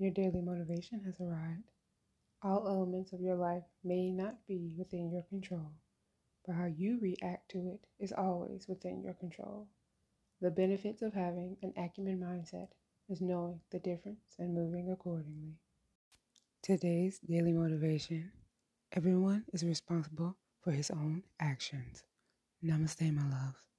Your daily motivation has arrived. All elements of your life may not be within your control, but how you react to it is always within your control. The benefits of having an acumen mindset is knowing the difference and moving accordingly. Today's daily motivation. Everyone is responsible for his own actions. Namaste, my love.